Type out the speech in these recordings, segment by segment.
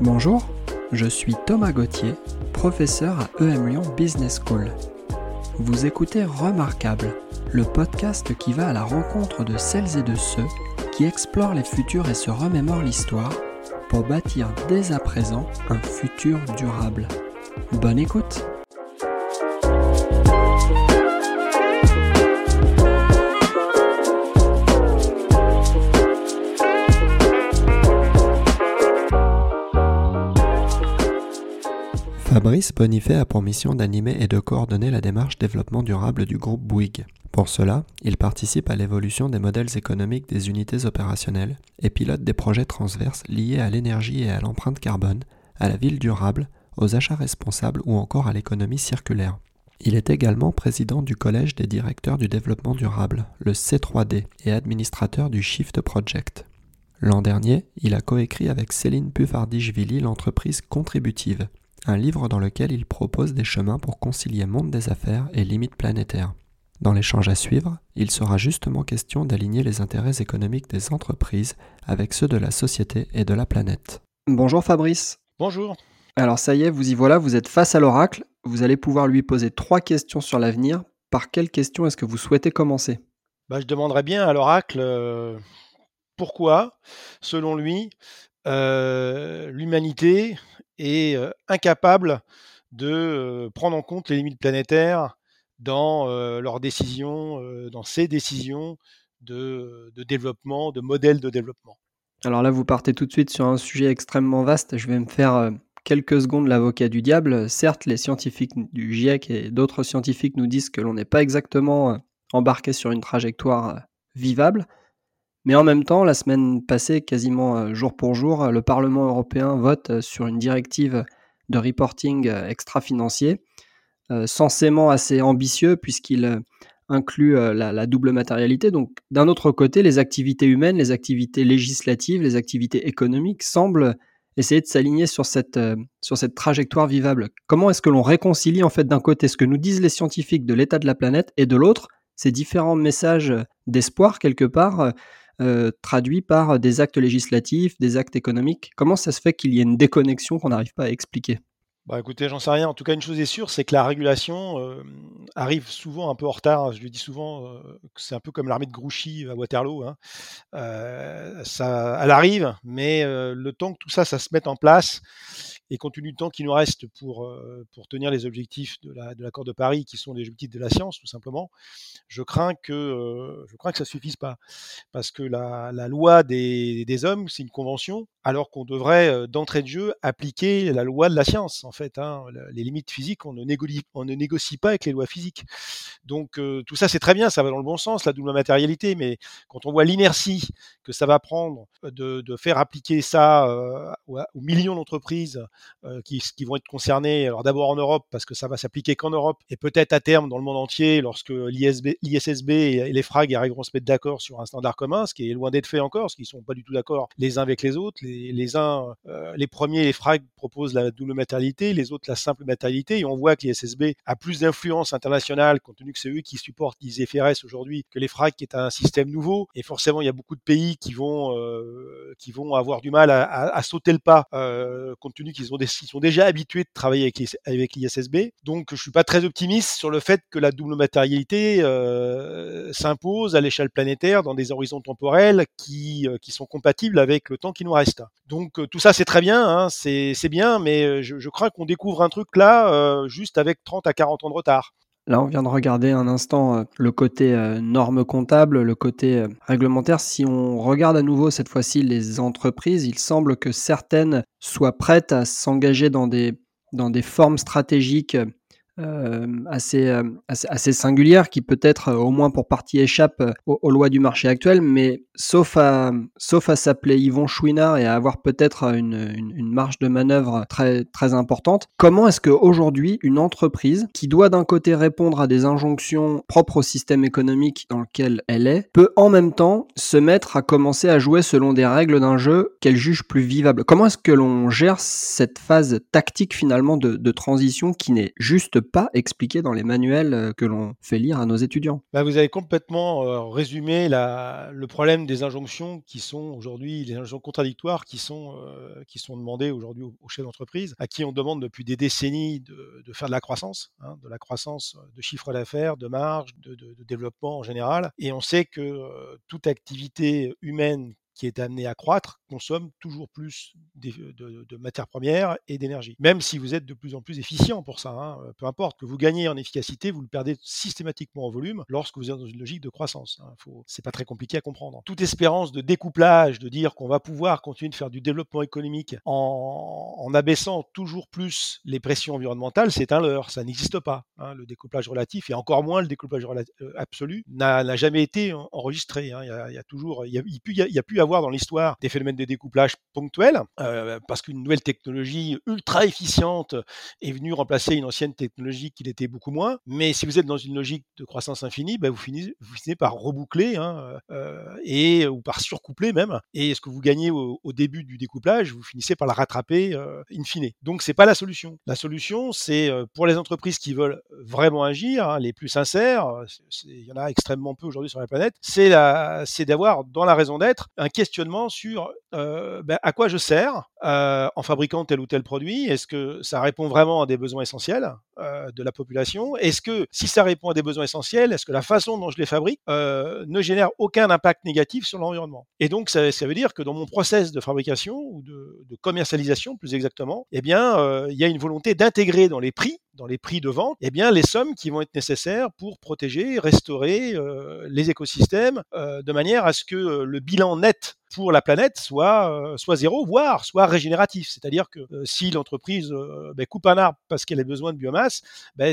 Bonjour, je suis Thomas Gauthier, professeur à EM Lyon Business School. Vous écoutez Remarquable, le podcast qui va à la rencontre de celles et de ceux qui explorent les futurs et se remémorent l'histoire pour bâtir dès à présent un futur durable. Bonne écoute! Fabrice Bonnifet a pour mission d'animer et de coordonner la démarche développement durable du groupe Bouygues. Pour cela, il participe à l'évolution des modèles économiques des unités opérationnelles et pilote des projets transverses liés à l'énergie et à l'empreinte carbone, à la ville durable, aux achats responsables ou encore à l'économie circulaire. Il est également président du Collège des directeurs du développement durable, le C3D, et administrateur du Shift Project. L'an dernier, il a coécrit avec Céline Puff Ardichvili l'entreprise contributive, un livre dans lequel il propose des chemins pour concilier monde des affaires et limites planétaires. Dans l'échange à suivre, il sera justement question d'aligner les intérêts économiques des entreprises avec ceux de la société et de la planète. Bonjour Fabrice. Bonjour. Alors ça y est, vous y voilà, vous êtes face à l'oracle. Vous allez pouvoir lui poser 3 questions sur l'avenir. Par quelle question est-ce que vous souhaitez commencer ? Je demanderais bien à l'oracle pourquoi, selon lui, l'humanité est incapable de prendre en compte les limites planétaires dans leurs décisions, dans ses décisions de développement, de modèles de développement. Alors là, vous partez tout de suite sur un sujet extrêmement vaste. Je vais me faire quelques secondes l'avocat du diable. Certes, les scientifiques du GIEC et d'autres scientifiques nous disent que l'on n'est pas exactement embarqué sur une trajectoire vivable. Mais en même temps, la semaine passée, quasiment jour pour jour, le Parlement européen vote sur une directive de reporting extra-financier, censément assez ambitieux puisqu'il inclut la double matérialité. Donc d'un autre côté, les activités humaines, les activités législatives, les activités économiques semblent essayer de s'aligner sur cette trajectoire vivable. Comment est-ce que l'on réconcilie en fait d'un côté ce que nous disent les scientifiques de l'état de la planète et de l'autre ces différents messages d'espoir quelque part traduits par des actes législatifs, des actes économiques? Comment ça se fait qu'il y ait une déconnexion qu'on n'arrive pas à expliquer ? Écoutez, j'en sais rien. En tout cas, une chose est sûre, c'est que la régulation arrive souvent un peu en retard. Je le dis souvent, c'est un peu comme l'armée de Grouchy à Waterloo. Elle arrive, mais le temps que tout ça se mette en place, et compte tenu du temps qui nous reste pour tenir les objectifs de l'accord de Paris, qui sont les objectifs de la science, tout simplement, je crains que ça ne suffise pas. Parce que la loi des hommes, c'est une convention, alors qu'on devrait, d'entrée de jeu, appliquer la loi de la science. Les limites physiques, on ne négocie pas avec les lois physiques. Donc tout ça, c'est très bien, ça va dans le bon sens, la double matérialité, mais quand on voit l'inertie que ça va prendre de faire appliquer ça aux millions d'entreprises qui vont être concernées, alors d'abord en Europe, parce que ça va s'appliquer qu'en Europe, et peut-être à terme dans le monde entier, lorsque l'ISSB et les FRAG arriveront à se mettre d'accord sur un standard commun, ce qui est loin d'être fait encore, parce qu'ils ne sont pas du tout d'accord les uns avec les autres. Les premiers, les FRAG, proposent la double matérialité, les autres la simple matérialité, et on voit que les SSB a plus d'influence internationale compte tenu que c'est eux qui supportent les EFRS aujourd'hui que les FRAG, qui est un système nouveau, et forcément il y a beaucoup de pays qui vont avoir du mal à sauter le pas compte tenu qu'ils sont déjà habitués de travailler avec les SSB. Donc je ne suis pas très optimiste sur le fait que la double matérialité s'impose à l'échelle planétaire dans des horizons temporels qui sont compatibles avec le temps qui nous reste. Donc tout ça c'est très bien, c'est bien, mais je crois qu'on découvre un truc là juste avec 30 à 40 ans de retard. Là, on vient de regarder un instant le côté normes comptables, le côté réglementaire. Si on regarde à nouveau cette fois-ci les entreprises, il semble que certaines soient prêtes à s'engager dans des formes stratégiques assez singulières qui peut-être au moins pour partie échappent aux lois du marché actuel, mais sauf à s'appeler Yvon Chouinard et à avoir peut-être une marge de manœuvre très, très importante. Comment est-ce qu'aujourd'hui une entreprise qui doit d'un côté répondre à des injonctions propres au système économique dans lequel elle est, peut en même temps se mettre à commencer à jouer selon des règles d'un jeu qu'elle juge plus vivable ? Comment est-ce que l'on gère cette phase tactique finalement de transition qui n'est juste pas expliqué dans les manuels que l'on fait lire à nos étudiants. Bah, vous avez complètement résumé le problème des injonctions qui sont aujourd'hui, les injonctions contradictoires qui sont demandées aujourd'hui aux chefs d'entreprise, à qui on demande depuis des décennies de faire de la croissance, de la croissance de chiffre d'affaires, de marge, de développement en général. Et on sait que toute activité humaine qui est amené à croître, consomme toujours plus de matières premières et d'énergie. Même si vous êtes de plus en plus efficient pour ça, peu importe, que vous gagnez en efficacité, vous le perdez systématiquement en volume lorsque vous êtes dans une logique de croissance. C'est pas très compliqué à comprendre. Toute espérance de découplage, de dire qu'on va pouvoir continuer de faire du développement économique en abaissant toujours plus les pressions environnementales, c'est un leurre, ça n'existe pas. Le découplage relatif, et encore moins le découplage absolu, n'a jamais été enregistré. Il y a plus avoir dans l'histoire des phénomènes de découplage ponctuels, parce qu'une nouvelle technologie ultra efficiente est venue remplacer une ancienne technologie qui l'était beaucoup moins. Mais si vous êtes dans une logique de croissance infinie, bah vous finissez par reboucler ou par surcoupler même. Et ce que vous gagnez au début du découplage, vous finissez par le rattraper in fine. Donc c'est pas la solution. La solution, c'est pour les entreprises qui veulent vraiment agir, les plus sincères, il y en a extrêmement peu aujourd'hui sur la planète, c'est d'avoir dans la raison d'être un questionnement sur à quoi je sers en fabriquant tel ou tel produit. Est-ce que ça répond vraiment à des besoins essentiels de la population? Est-ce que, si ça répond à des besoins essentiels, est-ce que la façon dont je les fabrique ne génère aucun impact négatif sur l'environnement? Et donc, ça veut dire que dans mon process de fabrication ou de commercialisation, plus exactement, il y a une volonté d'intégrer dans les prix de vente, les sommes qui vont être nécessaires pour protéger, restaurer les écosystèmes, de manière à ce que le bilan net pour la planète soit zéro, voire soit régénératif. C'est-à-dire que si l'entreprise coupe un arbre parce qu'elle a besoin de biomasse,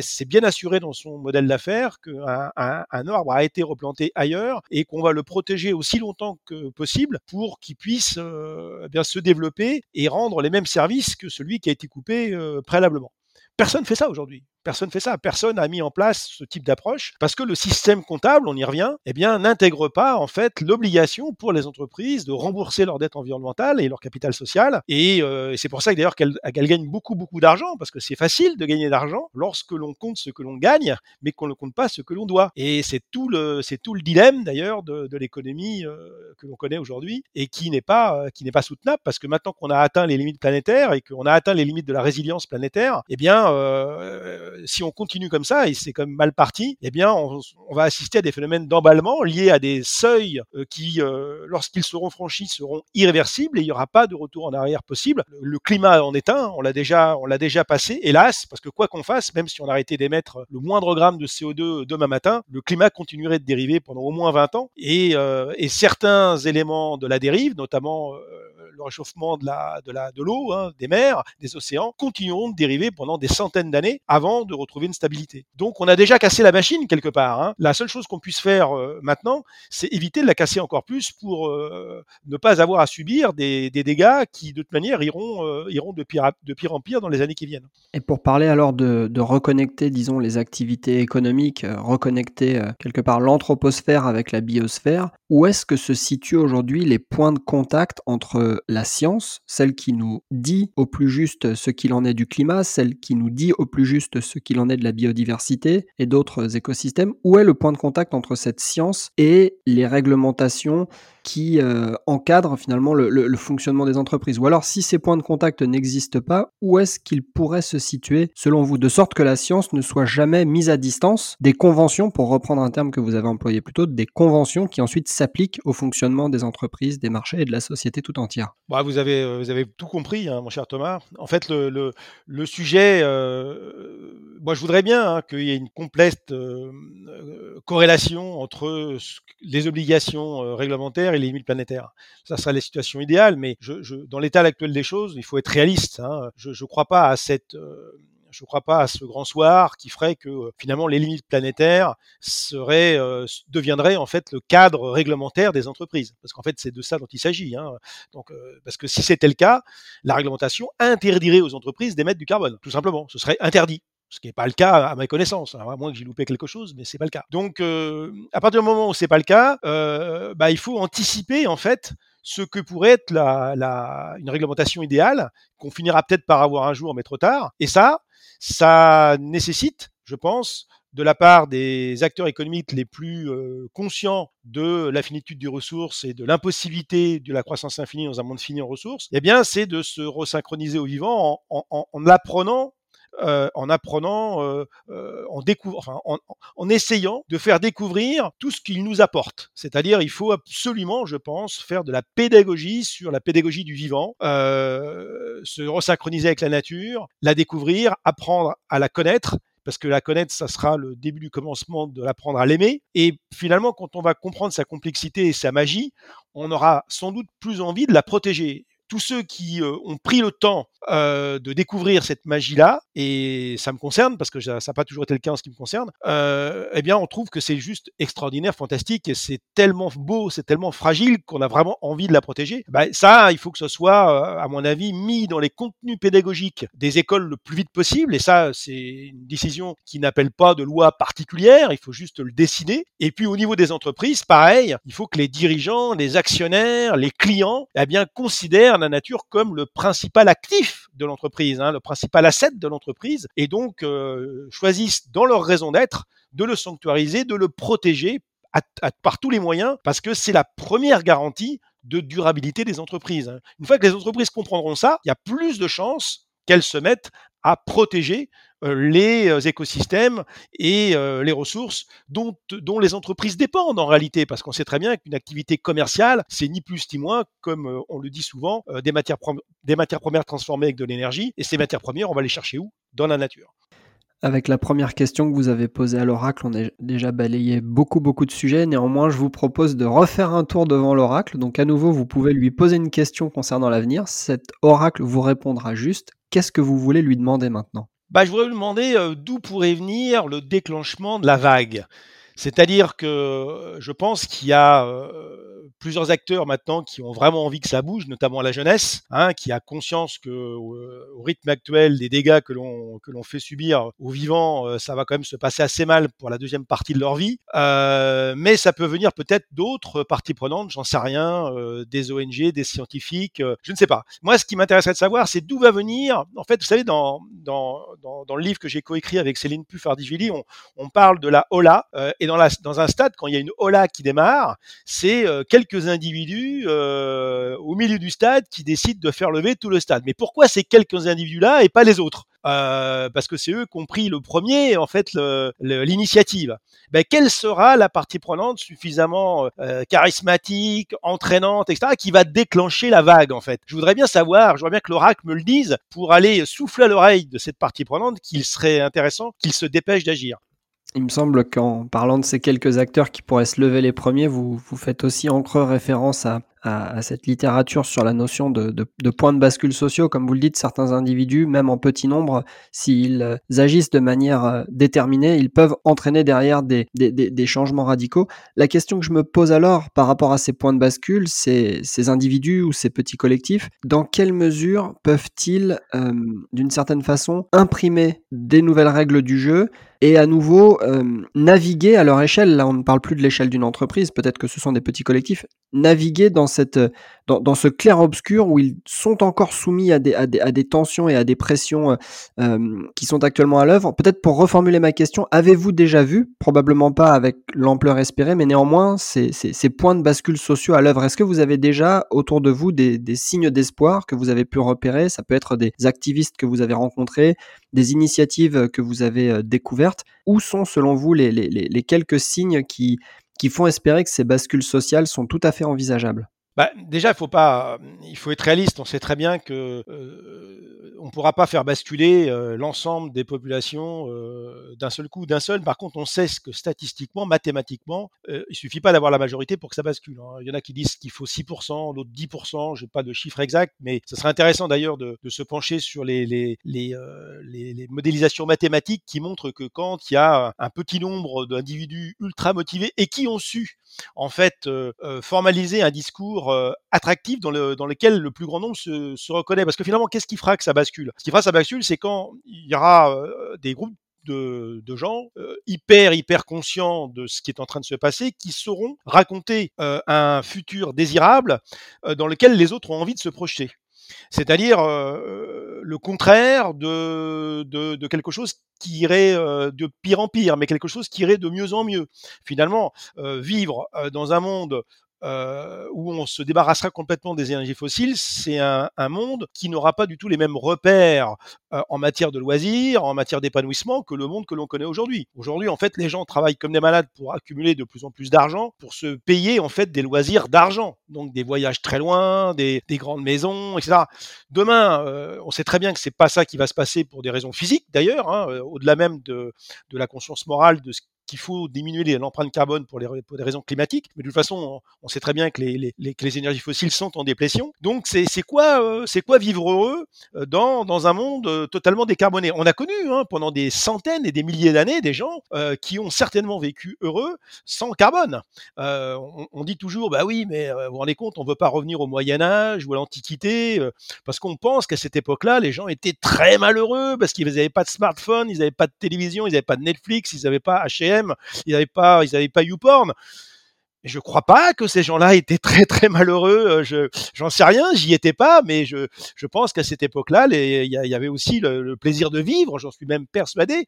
c'est bien assuré dans son modèle d'affaires qu'un arbre a été replanté ailleurs et qu'on va le protéger aussi longtemps que possible pour qu'il puisse se développer et rendre les mêmes services que celui qui a été coupé préalablement. Personne ne fait ça aujourd'hui. Personne ne fait ça. Personne n'a mis en place ce type d'approche parce que le système comptable, on y revient, n'intègre pas en fait l'obligation pour les entreprises de rembourser leur dette environnementale et leur capital social. Et c'est pour ça que d'ailleurs qu'elles gagnent beaucoup beaucoup d'argent, parce que c'est facile de gagner d'argent lorsque l'on compte ce que l'on gagne, mais qu'on ne compte pas ce que l'on doit. Et c'est tout le dilemme d'ailleurs de l'économie que l'on connaît aujourd'hui et qui n'est pas soutenable, parce que maintenant qu'on a atteint les limites planétaires et qu'on a atteint les limites de la résilience planétaire, si on continue comme ça, et c'est quand même mal parti, on va assister à des phénomènes d'emballement liés à des seuils qui, lorsqu'ils seront franchis, seront irréversibles et il n'y aura pas de retour en arrière possible. Le climat en est un, on l'a déjà passé, hélas, parce que quoi qu'on fasse, même si on arrêtait d'émettre le moindre gramme de CO2 demain matin, le climat continuerait de dériver pendant au moins 20 ans et certains éléments de la dérive, notamment le réchauffement de l'eau, des mers, des océans, continueront de dériver pendant des centaines d'années avant de retrouver une stabilité. Donc on a déjà cassé la machine quelque part. La seule chose qu'on puisse faire maintenant, c'est éviter de la casser encore plus pour ne pas avoir à subir des dégâts qui de toute manière iront de pire en pire dans les années qui viennent. Et pour parler alors de reconnecter, disons, les activités économiques, reconnecter quelque part l'anthroposphère avec la biosphère, où est-ce que se situent aujourd'hui les points de contact entre la science, celle qui nous dit au plus juste ce qu'il en est du climat, celle qui nous dit au plus juste ce qu'il en est de la biodiversité et d'autres écosystèmes? Où est le point de contact entre cette science et les réglementations qui encadrent finalement le fonctionnement des entreprises? Ou alors, si ces points de contact n'existent pas, où est-ce qu'ils pourraient se situer selon vous, de sorte que la science ne soit jamais mise à distance des conventions, pour reprendre un terme que vous avez employé plus tôt, des conventions qui ensuite s'appliquent au fonctionnement des entreprises, des marchés et de la société tout entière? Bah, vous avez tout compris, mon cher Thomas. En fait, le sujet, moi je voudrais bien qu'il y ait une complète corrélation entre les obligations réglementaires et les limites planétaires. Ça serait la situation idéale, mais dans l'état actuel des choses, il faut être réaliste. Je ne crois pas à cette... Je ne crois pas à ce grand soir qui ferait que finalement les limites planétaires deviendraient en fait le cadre réglementaire des entreprises. Parce qu'en fait, c'est de ça dont il s'agit. Donc, parce que si c'était le cas, la réglementation interdirait aux entreprises d'émettre du carbone, tout simplement. Ce serait interdit. Ce qui n'est pas le cas à ma connaissance, à moins que j'ai loupé quelque chose, mais c'est pas le cas. Donc, à partir du moment où c'est pas le cas, il faut anticiper en fait ce que pourrait être une réglementation idéale qu'on finira peut-être par avoir un jour, mais trop tard. Et ça nécessite je pense, de la part des acteurs économiques les plus conscients de la finitude des ressources et de l'impossibilité de la croissance infinie dans un monde fini en ressources, eh bien, c'est de se resynchroniser au vivant en apprenant, en essayant de faire découvrir tout ce qu'il nous apporte. C'est-à-dire, il faut absolument, je pense, faire de la pédagogie sur la pédagogie du vivant, se resynchroniser avec la nature, la découvrir, apprendre à la connaître, parce que la connaître, ça sera le début du commencement de l'apprendre à l'aimer. Et finalement, quand on va comprendre sa complexité et sa magie, on aura sans doute plus envie de la protéger. Tous ceux qui ont pris le temps de découvrir cette magie-là, et ça me concerne, parce que ça n'a pas toujours été le cas en ce qui me concerne, eh bien, on trouve que c'est juste extraordinaire, fantastique, et c'est tellement beau, c'est tellement fragile qu'on a vraiment envie de la protéger. Bah, ça, il faut que ce soit, à mon avis, mis dans les contenus pédagogiques des écoles le plus vite possible, et ça, c'est une décision qui n'appelle pas de loi particulière, il faut juste le décider. Et puis, au niveau des entreprises, pareil, il faut que les dirigeants, les actionnaires, les clients, eh bien, considèrent la nature comme le principal actif de l'entreprise, le principal asset de l'entreprise, et donc choisissent dans leur raison d'être de le sanctuariser, de le protéger par tous les moyens, parce que c'est la première garantie de durabilité des entreprises, hein. Une fois que les entreprises comprendront ça, il y a plus de chances qu'elles se mettent à protéger les écosystèmes et les ressources dont les entreprises dépendent en réalité, parce qu'on sait très bien qu'une activité commerciale, c'est ni plus ni moins, comme on le dit souvent, des matières premières transformées avec de l'énergie, et ces matières premières, on va les chercher où ? Dans la nature. Avec la première question que vous avez posée à l'oracle, on a déjà balayé beaucoup de sujets. Néanmoins, je vous propose de refaire un tour devant l'oracle. Donc à nouveau, vous pouvez lui poser une question concernant l'avenir. Cet oracle vous répondra juste. Qu'est-ce que vous voulez lui demander maintenant ? Bah, je voudrais lui demander d'où pourrait venir le déclenchement de la vague. C'est-à-dire que je pense qu'il y a plusieurs acteurs maintenant qui ont vraiment envie que ça bouge, notamment la jeunesse, qui a conscience que au rythme actuel des dégâts que l'on fait subir aux vivants, ça va quand même se passer assez mal pour la deuxième partie de leur vie. Mais ça peut venir peut-être d'autres parties prenantes, j'en sais rien, des ONG, des scientifiques, je ne sais pas. Moi, ce qui m'intéresserait de savoir, c'est d'où va venir. En fait, vous savez, dans le livre que j'ai coécrit avec Céline Puff Ardichvili, on parle de la hola. Et dans un stade, quand il y a une hola qui démarre, c'est quelques individus au milieu du stade qui décident de faire lever tout le stade. Mais pourquoi ces quelques individus-là et pas les autres ? Parce que c'est eux qui ont pris le premier, en fait, l'initiative. Ben, quelle sera la partie prenante suffisamment charismatique, entraînante, etc., qui va déclencher la vague, en fait ? Je voudrais bien savoir, je voudrais bien que l'oracle me le dise, pour aller souffler à l'oreille de cette partie prenante, qu'il serait intéressant qu'il se dépêche d'agir. Il me semble qu'en parlant de ces quelques acteurs qui pourraient se lever les premiers, vous faites aussi en creux référence à cette littérature sur la notion de points de bascule sociaux. Comme vous le dites, certains individus, même en petit nombre, s'ils agissent de manière déterminée, ils peuvent entraîner derrière des changements radicaux. La question que je me pose alors par rapport à ces points de bascule, ces individus ou ces petits collectifs, dans quelle mesure peuvent-ils, d'une certaine façon, imprimer des nouvelles règles du jeu ? Et à nouveau, naviguer à leur échelle, là on ne parle plus de l'échelle d'une entreprise, peut-être que ce sont des petits collectifs, naviguer dans ce clair-obscur où ils sont encore soumis à des tensions et à des pressions qui sont actuellement à l'œuvre. Peut-être pour reformuler ma question, avez-vous déjà vu, probablement pas avec l'ampleur espérée, mais néanmoins ces points de bascule sociaux à l'œuvre, est-ce que vous avez déjà autour de vous des signes d'espoir que vous avez pu repérer ? Ça peut être des activistes que vous avez rencontrés, des initiatives que vous avez découvertes. Où sont, selon vous, les quelques signes qui font espérer que ces bascules sociales sont tout à fait envisageables ? Bah, déjà, il faut être réaliste. On sait très bien que on ne pourra pas faire basculer l'ensemble des populations d'un seul coup, d'un seul. Par contre, on sait que statistiquement, mathématiquement, il ne suffit pas d'avoir la majorité pour que ça bascule, hein. Il y en a qui disent qu'il faut 6%, l'autre 10%. Je n'ai pas de chiffre exact, mais ce serait intéressant d'ailleurs de se pencher sur les modélisations mathématiques qui montrent que quand il y a un petit nombre d'individus ultra motivés et qui ont su en fait formaliser un discours attractif dans lequel le plus grand nombre se reconnaît. Parce que finalement, qu'est-ce qui fera que ça bascule ? Ce qui fera que ça bascule, c'est quand il y aura des groupes de gens hyper conscients de ce qui est en train de se passer, qui sauront raconter un futur désirable dans lequel les autres ont envie de se projeter. C'est-à-dire le contraire de quelque chose qui irait de pire en pire, mais quelque chose qui irait de mieux en mieux. Finalement, vivre dans un monde où on se débarrassera complètement des énergies fossiles, c'est un monde qui n'aura pas du tout les mêmes repères en matière de loisirs, en matière d'épanouissement que le monde que l'on connaît aujourd'hui. Aujourd'hui, en fait, les gens travaillent comme des malades pour accumuler de plus en plus d'argent, pour se payer en fait des loisirs d'argent, donc des voyages très loin, des grandes maisons, etc. Demain, on sait très bien que c'est pas ça qui va se passer pour des raisons physiques d'ailleurs, hein, au-delà même de la conscience morale de ce qu'il faut diminuer l'empreinte carbone pour des raisons climatiques, mais de toute façon, on sait très bien que les énergies fossiles sont en déplétion. Donc, c'est quoi vivre heureux dans un monde totalement décarboné? On a connu pendant des centaines et des milliers d'années des gens qui ont certainement vécu heureux sans carbone. On dit toujours, bah oui, mais vous vous rendez compte, on ne veut pas revenir au Moyen-Âge ou à l'Antiquité, parce qu'on pense qu'à cette époque-là, les gens étaient très malheureux parce qu'ils n'avaient pas de smartphone, ils n'avaient pas de télévision, ils n'avaient pas de Netflix, ils n'avaient pas H&M, ils n'avaient pas YouPorn. Je ne crois pas que ces gens-là étaient très très malheureux. J'en sais rien, j'y étais pas, mais je pense qu'à cette époque-là, y avait aussi le plaisir de vivre. J'en suis même persuadé.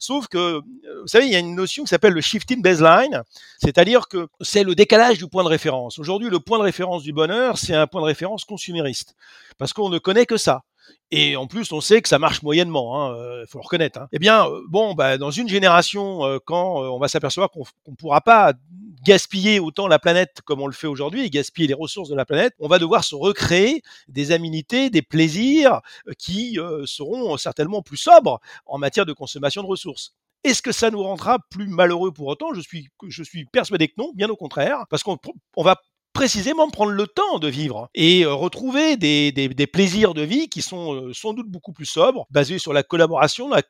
Sauf que, vous savez, il y a une notion qui s'appelle le shift in baseline, c'est-à-dire que c'est le décalage du point de référence. Aujourd'hui, le point de référence du bonheur, c'est un point de référence consumériste, parce qu'on ne connaît que ça. Et en plus, on sait que ça marche moyennement, faut le reconnaître. Eh bien, dans une génération, quand on va s'apercevoir qu'on ne pourra pas gaspiller autant la planète comme on le fait aujourd'hui, et gaspiller les ressources de la planète, on va devoir se recréer des aménités, des plaisirs qui seront certainement plus sobres en matière de consommation de ressources. Est-ce que ça nous rendra plus malheureux pour autant ? Je suis persuadé que non, bien au contraire, parce qu'on va précisément prendre le temps de vivre et retrouver des plaisirs de vie qui sont sans doute beaucoup plus sobres, basés sur la collaboration, la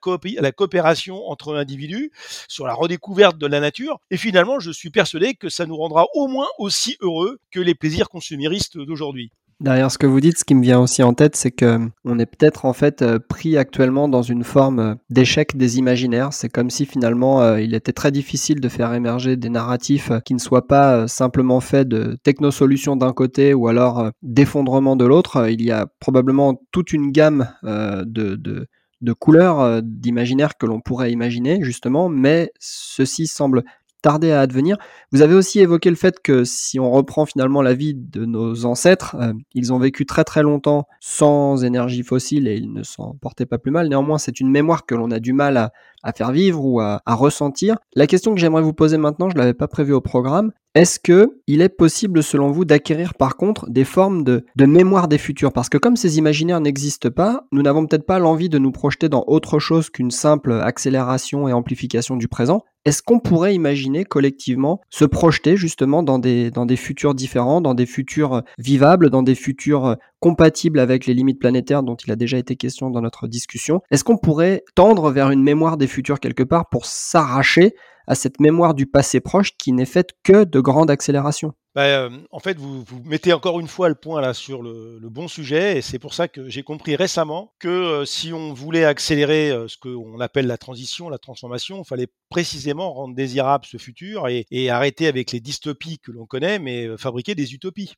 coopération entre individus, sur la redécouverte de la nature. Et finalement, je suis persuadé que ça nous rendra au moins aussi heureux que les plaisirs consuméristes d'aujourd'hui. Derrière ce que vous dites, ce qui me vient aussi en tête, c'est qu'on est peut-être en fait pris actuellement dans une forme d'échec des imaginaires. C'est comme si finalement il était très difficile de faire émerger des narratifs qui ne soient pas simplement faits de technosolutions d'un côté ou alors d'effondrement de l'autre. Il y a probablement toute une gamme de couleurs d'imaginaires que l'on pourrait imaginer justement, mais ceci semble tarder à advenir. Vous avez aussi évoqué le fait que si on reprend finalement la vie de nos ancêtres, ils ont vécu très très longtemps sans énergie fossile et ils ne s'en portaient pas plus mal. Néanmoins, c'est une mémoire que l'on a du mal à faire vivre ou à ressentir. La question que j'aimerais vous poser maintenant, je ne l'avais pas prévue au programme, est-ce qu'il est possible selon vous d'acquérir par contre des formes de mémoire des futurs ? Parce que comme ces imaginaires n'existent pas, nous n'avons peut-être pas l'envie de nous projeter dans autre chose qu'une simple accélération et amplification du présent. Est-ce qu'on pourrait imaginer collectivement se projeter justement dans des futurs différents, dans des futurs vivables, dans des futurs compatibles avec les limites planétaires dont il a déjà été question dans notre discussion ? Est-ce qu'on pourrait tendre vers une mémoire des futurs quelque part pour s'arracher à cette mémoire du passé proche qui n'est faite que de grandes accélérations ? En fait, vous mettez encore une fois le point là sur le bon sujet, et c'est pour ça que j'ai compris récemment que si on voulait accélérer ce qu'on appelle la transition, la transformation, il fallait précisément rendre désirable ce futur et arrêter avec les dystopies que l'on connaît, mais fabriquer des utopies.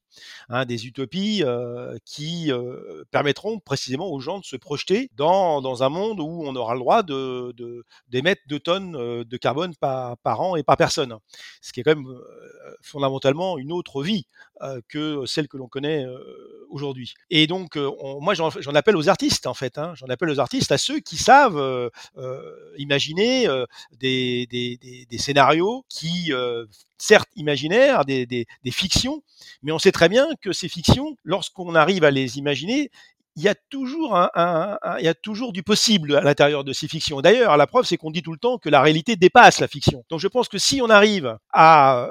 Des utopies qui permettront précisément aux gens de se projeter dans un monde où on aura le droit d'émettre 2 tonnes de carbone par an et par personne, ce qui est quand même fondamentalement une autre vie que celle que l'on connaît aujourd'hui. Et donc, moi, j'en appelle aux artistes, en fait. J'en appelle aux artistes, à ceux qui savent imaginer des scénarios qui, certes imaginaires, des fictions, mais on sait très bien que ces fictions, lorsqu'on arrive à les imaginer, il y a toujours du possible à l'intérieur de ces fictions. D'ailleurs, la preuve, c'est qu'on dit tout le temps que la réalité dépasse la fiction. Donc, je pense que si on arrive à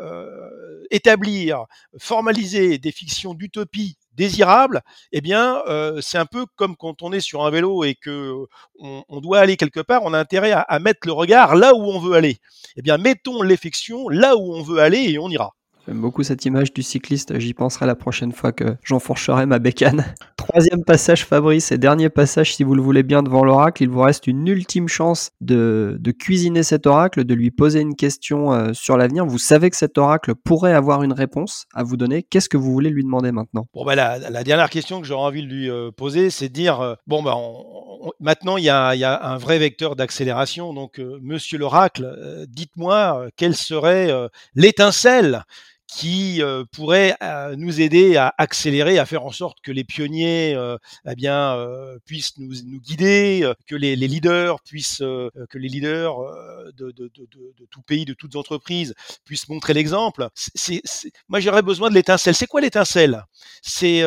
établir, formaliser des fictions d'utopie désirable, eh bien, c'est un peu comme quand on est sur un vélo et que on doit aller quelque part, on a intérêt à mettre le regard là où on veut aller. Eh bien, mettons les fictions là où on veut aller et on ira. J'aime beaucoup cette image du cycliste, j'y penserai la prochaine fois que j'enfourcherai ma bécane. Troisième passage, Fabrice, et dernier passage, si vous le voulez bien, devant l'oracle. Il vous reste une ultime chance de cuisiner cet oracle, de lui poser une question sur l'avenir. Vous savez que cet oracle pourrait avoir une réponse à vous donner. Qu'est-ce que vous voulez lui demander maintenant ? Bon, bah, la dernière question que j'aurais envie de lui poser, c'est de dire, maintenant, il y a un vrai vecteur d'accélération. Donc, monsieur l'oracle, dites-moi quelle serait l'étincelle qui pourrait nous aider à accélérer, à faire en sorte que les pionniers puissent nous guider, que les leaders puissent, que les leaders de tout pays, de toutes entreprises puissent montrer l'exemple. Moi, j'aurais besoin de l'étincelle. C'est quoi l'étincelle ? C'est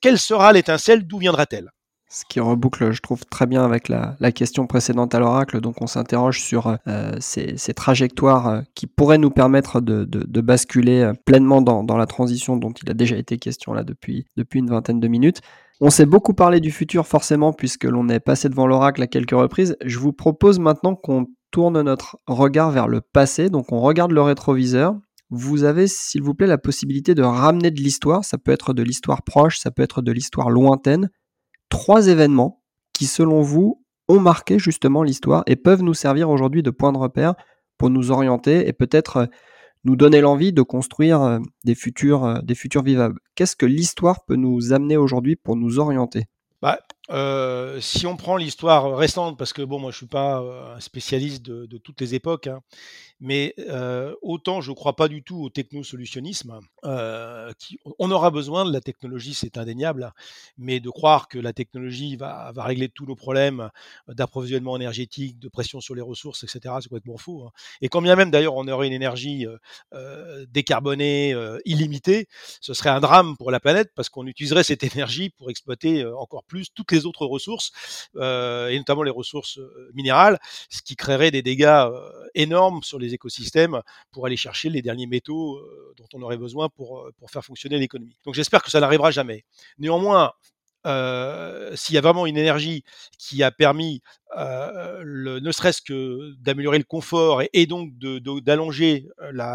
quelle sera l'étincelle ? D'où viendra-t-elle ? Ce qui reboucle, je trouve, très bien avec la question précédente à l'oracle. Donc, on s'interroge sur ces trajectoires qui pourraient nous permettre de basculer pleinement dans la transition dont il a déjà été question là depuis une vingtaine de minutes. On s'est beaucoup parlé du futur, forcément, puisque l'on est passé devant l'oracle à quelques reprises. Je vous propose maintenant qu'on tourne notre regard vers le passé. Donc, on regarde le rétroviseur. Vous avez, s'il vous plaît, la possibilité de ramener de l'histoire. Ça peut être de l'histoire proche, ça peut être de l'histoire lointaine. 3 événements qui, selon vous, ont marqué justement l'histoire et peuvent nous servir aujourd'hui de point de repère pour nous orienter et peut-être nous donner l'envie de construire des futurs vivables. Qu'est-ce que l'histoire peut nous amener aujourd'hui pour nous orienter ? Si on prend l'histoire récente, parce que moi je suis pas un spécialiste de toutes les époques, hein, mais autant je crois pas du tout au technosolutionnisme. On aura besoin de la technologie, c'est indéniable, mais de croire que la technologie va régler tous nos problèmes d'approvisionnement énergétique, de pression sur les ressources, etc., c'est complètement faux. Hein. Et quand bien même d'ailleurs on aurait une énergie décarbonée, illimitée, ce serait un drame pour la planète parce qu'on utiliserait cette énergie pour exploiter encore plus toutes les autres ressources, et notamment les ressources minérales, ce qui créerait des dégâts énormes sur les écosystèmes pour aller chercher les derniers métaux dont on aurait besoin pour faire fonctionner l'économie. Donc j'espère que ça n'arrivera jamais. Néanmoins, s'il y a vraiment une énergie qui a permis ne serait-ce que d'améliorer le confort et donc d'allonger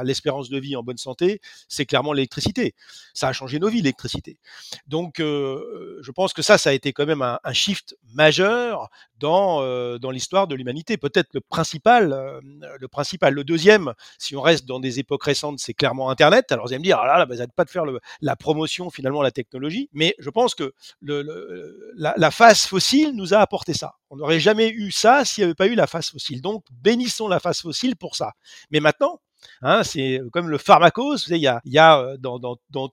l'espérance de vie en bonne santé, c'est clairement l'électricité. Ça a changé nos vies, l'électricité. Donc je pense que ça a été quand même un shift majeur dans l'histoire de l'humanité, peut-être le principal. Le deuxième, si on reste dans des époques récentes, c'est clairement Internet. Alors vous allez me dire, vous n'allez pas de faire la promotion finalement à la technologie, mais je pense que la phase fossile nous a apporté ça. On n'aurait jamais eu ça s'il n'y avait pas eu la phase fossile. Donc bénissons la phase fossile pour ça. Mais maintenant, c'est comme le pharmacos, vous savez, il y a dans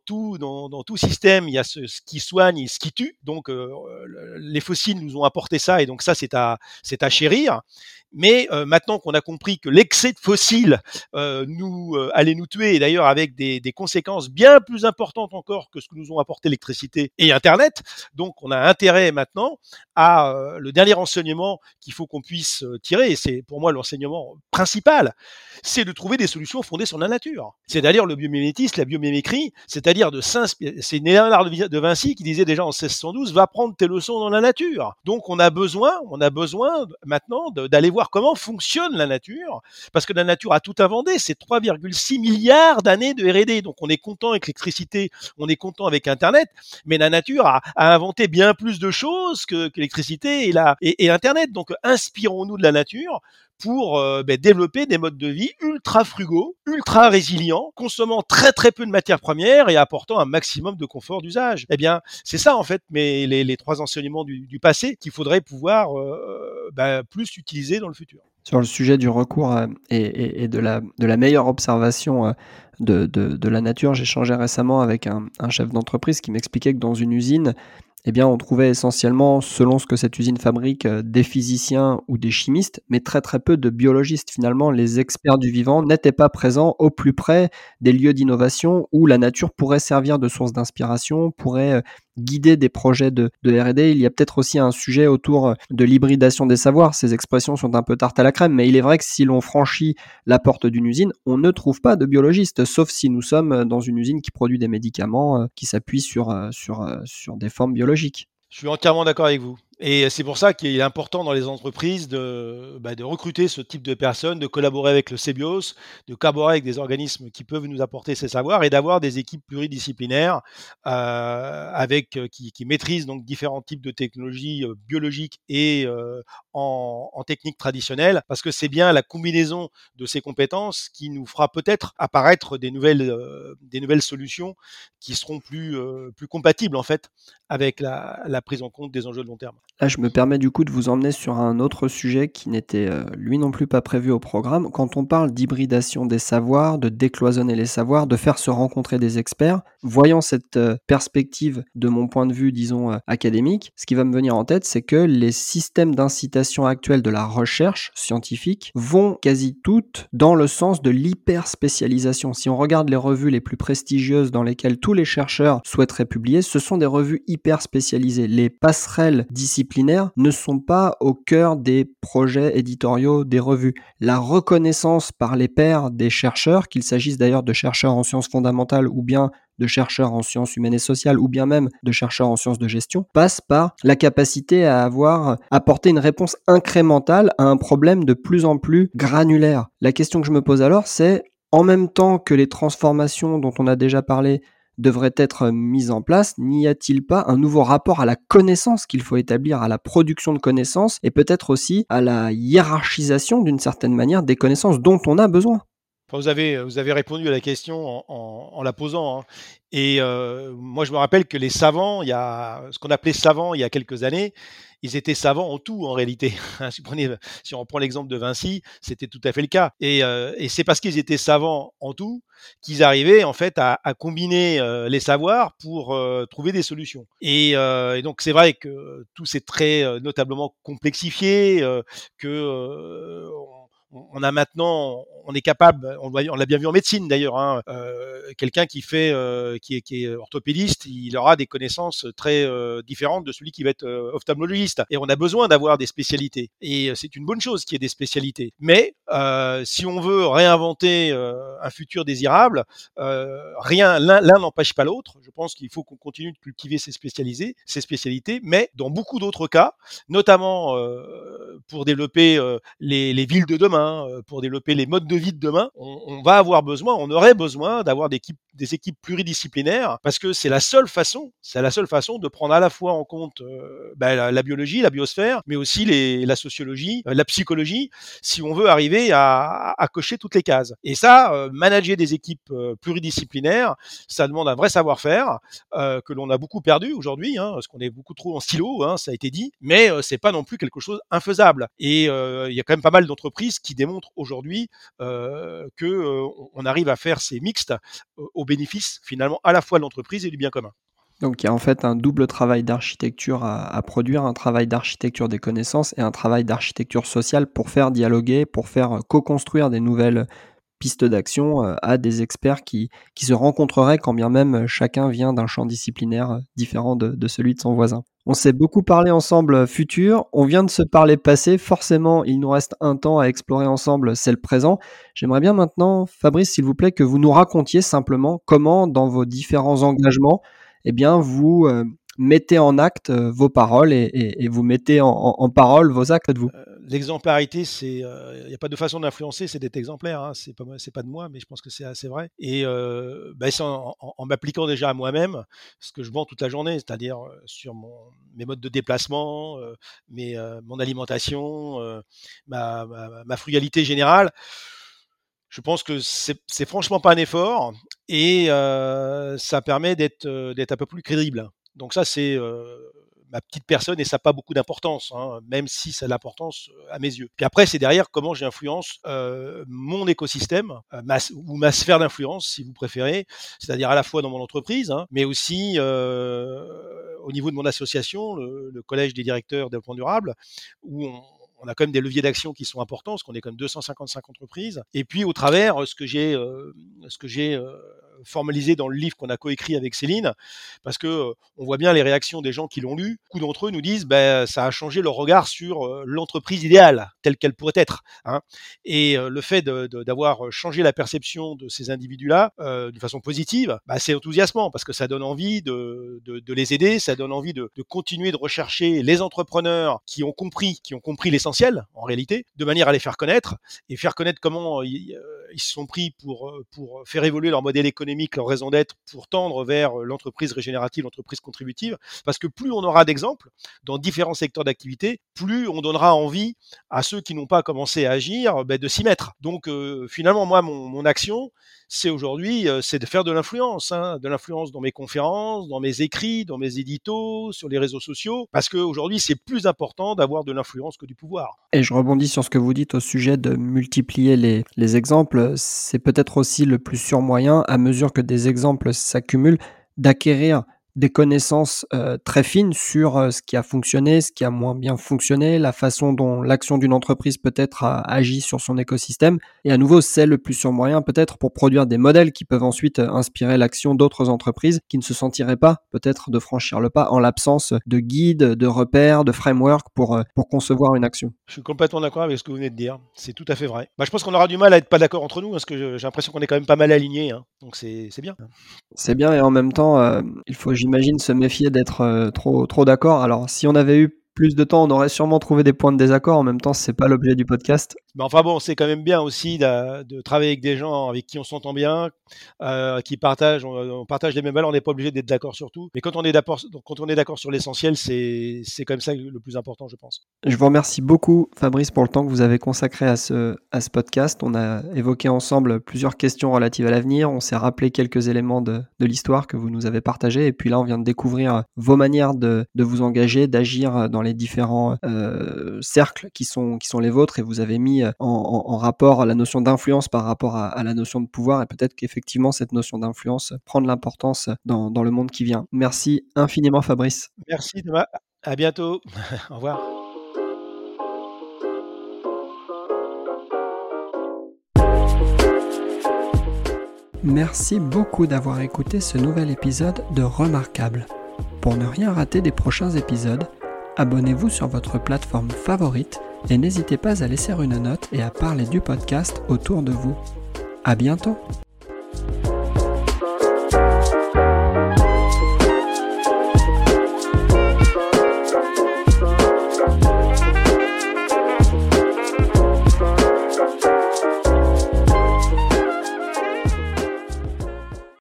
tout système, il y a ce qui soigne et ce qui tue. Donc les fossiles nous ont apporté ça et donc ça c'est à chérir. Mais maintenant qu'on a compris que l'excès de fossiles allait nous tuer, et d'ailleurs avec des conséquences bien plus importantes encore que ce que nous ont apporté l'électricité et Internet, donc on a intérêt maintenant à le dernier enseignement qu'il faut qu'on puisse tirer, et c'est pour moi l'enseignement principal, c'est de trouver des solutions fondées sur la nature. C'est d'ailleurs le biomimétisme, la biomimécrie, c'est-à-dire de s'inspirer. C'est Léonard de Vinci qui disait déjà en 1612 « va prendre tes leçons dans la nature ». Donc on a besoin maintenant d'aller voir comment fonctionne la nature, parce que la nature a tout inventé, c'est 3,6 milliards d'années de R&D, donc on est content avec l'électricité, on est content avec Internet, mais la nature a inventé bien plus de choses que l'électricité et Internet, donc inspirons-nous de la nature pour développer des modes de vie ultra frugaux, ultra résilients, consommant très très peu de matières premières et apportant un maximum de confort d'usage. Eh bien, c'est ça en fait, mais les 3 enseignements du passé qu'il faudrait pouvoir plus utiliser dans le futur. Sur le sujet du recours et de la meilleure observation de la nature, j'échangeais récemment avec un chef d'entreprise qui m'expliquait que dans une usine, on trouvait essentiellement, selon ce que cette usine fabrique, des physiciens ou des chimistes, mais très très peu de biologistes. Finalement, les experts du vivant n'étaient pas présents au plus près des lieux d'innovation où la nature pourrait servir de source d'inspiration, pourrait guider des projets de R&D. Il y a peut-être aussi un sujet autour de l'hybridation des savoirs. Ces expressions sont un peu tarte à la crème, mais il est vrai que si l'on franchit la porte d'une usine, on ne trouve pas de biologistes, sauf si nous sommes dans une usine qui produit des médicaments qui s'appuient sur des formes biologiques. Je suis entièrement d'accord avec vous. Et c'est pour ça qu'il est important dans les entreprises de recruter ce type de personnes, de collaborer avec le CEBIOS, de collaborer avec des organismes qui peuvent nous apporter ces savoirs et d'avoir des équipes pluridisciplinaires qui maîtrisent donc différents types de technologies biologiques et en techniques traditionnelles, parce que c'est bien la combinaison de ces compétences qui nous fera peut-être apparaître des nouvelles solutions qui seront plus compatibles en fait avec la prise en compte des enjeux de long terme. Là, je me permets du coup de vous emmener sur un autre sujet qui n'était lui non plus pas prévu au programme. Quand on parle d'hybridation des savoirs, de décloisonner les savoirs, de faire se rencontrer des experts, voyant cette perspective de mon point de vue, disons, académique, ce qui va me venir en tête, c'est que les systèmes d'incitation actuels de la recherche scientifique vont quasi toutes dans le sens de l'hyperspécialisation. Si on regarde les revues les plus prestigieuses dans lesquelles tous les chercheurs souhaiteraient publier, ce sont des revues hyper spécialisées. Les passerelles disciplinaires ne sont pas au cœur des projets éditoriaux des revues. La reconnaissance par les pairs des chercheurs, qu'il s'agisse d'ailleurs de chercheurs en sciences fondamentales ou bien de chercheurs en sciences humaines et sociales ou bien même de chercheurs en sciences de gestion, passe par la capacité à avoir apporté une réponse incrémentale à un problème de plus en plus granulaire. La question que je me pose alors, c'est en même temps que les transformations dont on a déjà parlé devrait être mise en place, n'y a-t-il pas un nouveau rapport à la connaissance qu'il faut établir, à la production de connaissances et peut-être aussi à la hiérarchisation d'une certaine manière des connaissances dont on a besoin ? Vous avez répondu à la question en la posant, hein. Et moi, je me rappelle que les savants, ce qu'on appelait savants il y a quelques années, ils étaient savants en tout, en réalité. Si on prend l'exemple de Vinci, c'était tout à fait le cas. Et c'est parce qu'ils étaient savants en tout qu'ils arrivaient en fait à combiner les savoirs pour trouver des solutions. Et donc, c'est vrai que tout s'est très notablement complexifié, on a maintenant, on est capable, on l'a bien vu en médecine d'ailleurs, hein, quelqu'un qui est orthopédiste, il aura des connaissances très différentes de celui qui va être ophtalmologiste. Et on a besoin d'avoir des spécialités. Et c'est une bonne chose qu'il y ait des spécialités. Mais si on veut réinventer un futur désirable, l'un n'empêche pas l'autre. Je pense qu'il faut qu'on continue de cultiver ces spécialités. Mais dans beaucoup d'autres cas, notamment pour développer les villes de demain, pour développer les modes de vie de demain, on aurait besoin d'avoir des équipes pluridisciplinaires, parce que c'est la seule façon de prendre à la fois en compte la biologie, la biosphère, mais aussi la sociologie, la psychologie, si on veut arriver à cocher toutes les cases. Et ça, manager des équipes pluridisciplinaires, ça demande un vrai savoir-faire que l'on a beaucoup perdu aujourd'hui, hein, parce qu'on est beaucoup trop en silo, hein, ça a été dit, mais c'est pas non plus quelque chose infaisable. Et il y a quand même pas mal d'entreprises qui démontrent aujourd'hui qu'on arrive à faire ces mixtes au bénéfice finalement à la fois de l'entreprise et du bien commun. Donc il y a en fait un double travail d'architecture à produire, un travail d'architecture des connaissances et un travail d'architecture sociale pour faire dialoguer, pour faire co-construire des nouvelles pistes d'action à des experts qui se rencontreraient quand bien même chacun vient d'un champ disciplinaire différent de celui de son voisin. On s'est beaucoup parlé ensemble futur, on vient de se parler passé, forcément il nous reste un temps à explorer ensemble, c'est le présent. J'aimerais bien maintenant, Fabrice, s'il vous plaît, que vous nous racontiez simplement comment dans vos différents engagements, eh bien, vous mettez en acte vos paroles et vous mettez en parole vos actes de vous. L'exemplarité, il n'y a pas de façon d'influencer, c'est d'être exemplaire, hein. C'est pas de moi, mais je pense que c'est assez vrai. Et c'est en m'appliquant déjà à moi-même ce que je vends toute la journée, c'est-à-dire sur mes modes de déplacement, mon alimentation, ma frugalité générale. Je pense que c'est franchement pas un effort et ça permet d'être un peu plus crédible. Donc ça, c'est ma petite personne et ça n'a pas beaucoup d'importance, hein, même si ça a de l'importance à mes yeux. Puis après, c'est derrière comment j'influence mon écosystème ou ma sphère d'influence, si vous préférez, c'est-à-dire à la fois dans mon entreprise, hein, mais aussi au niveau de mon association, le Collège des directeurs du développement durable, où on a quand même des leviers d'action qui sont importants, parce qu'on est quand même 255 entreprises. Et puis, au travers, ce que j'ai formalisé dans le livre qu'on a coécrit avec Céline, parce que on voit bien les réactions des gens qui l'ont lu. Beaucoup d'entre eux nous disent ben, ça a changé leur regard sur l'entreprise idéale, telle qu'elle pourrait être. Hein. Et le fait d'avoir changé la perception de ces individus-là de façon positive, ben, c'est enthousiasmant, parce que ça donne envie de les aider, ça donne envie de continuer de rechercher les entrepreneurs qui ont compris l'essentiel, en réalité, de manière à les faire connaître comment ils se sont pris pour faire évoluer leur modèle économique, leur raison d'être, pour tendre vers l'entreprise régénérative, l'entreprise contributive, parce que plus on aura d'exemples dans différents secteurs d'activité, plus on donnera envie à ceux qui n'ont pas commencé à agir de s'y mettre. Donc finalement, moi, mon action, c'est aujourd'hui, c'est de faire de l'influence dans mes conférences, dans mes écrits, dans mes éditos, sur les réseaux sociaux, parce qu'aujourd'hui, c'est plus important d'avoir de l'influence que du pouvoir. Et je rebondis sur ce que vous dites au sujet de multiplier les exemples. C'est peut-être aussi le plus sûr moyen, à mesure que des exemples s'accumulent, d'acquérir des connaissances très fines sur ce qui a fonctionné, ce qui a moins bien fonctionné, la façon dont l'action d'une entreprise peut-être a agi sur son écosystème. Et à nouveau, c'est le plus sûr moyen peut-être pour produire des modèles qui peuvent ensuite inspirer l'action d'autres entreprises qui ne se sentiraient pas peut-être de franchir le pas en l'absence de guides, de repères, de framework pour concevoir une action. Je suis complètement d'accord avec ce que vous venez de dire. C'est tout à fait vrai. Je pense qu'on aura du mal à être pas d'accord entre nous, parce que j'ai l'impression qu'on est quand même pas mal alignés. Hein. Donc c'est bien. C'est bien, et en même temps, il faut, j'imagine, se méfier d'être trop d'accord. Alors, si on avait eu plus de temps, on aurait sûrement trouvé des points de désaccord. En même temps, c'est pas l'objet du podcast. Mais enfin bon, c'est quand même bien aussi de travailler avec des gens avec qui on s'entend bien, qui partagent, on partage les mêmes valeurs, on n'est pas obligé d'être d'accord sur tout. Mais quand on est d'accord sur l'essentiel, c'est comme ça le plus important, je pense. Je vous remercie beaucoup, Fabrice, pour le temps que vous avez consacré à ce podcast. On a évoqué ensemble plusieurs questions relatives à l'avenir. On s'est rappelé quelques éléments de l'histoire que vous nous avez partagés. Et puis là, on vient de découvrir vos manières de vous engager, d'agir dans les différents cercles qui sont les vôtres, et vous avez mis en rapport la notion d'influence par rapport à la notion de pouvoir, et peut-être qu'effectivement cette notion d'influence prend de l'importance dans le monde qui vient. Merci infiniment, Fabrice. Merci Thomas, à bientôt. Au revoir. Merci beaucoup d'avoir écouté ce nouvel épisode de Remarquable. Pour ne rien rater des prochains épisodes, abonnez-vous sur votre plateforme favorite et n'hésitez pas à laisser une note et à parler du podcast autour de vous. À bientôt!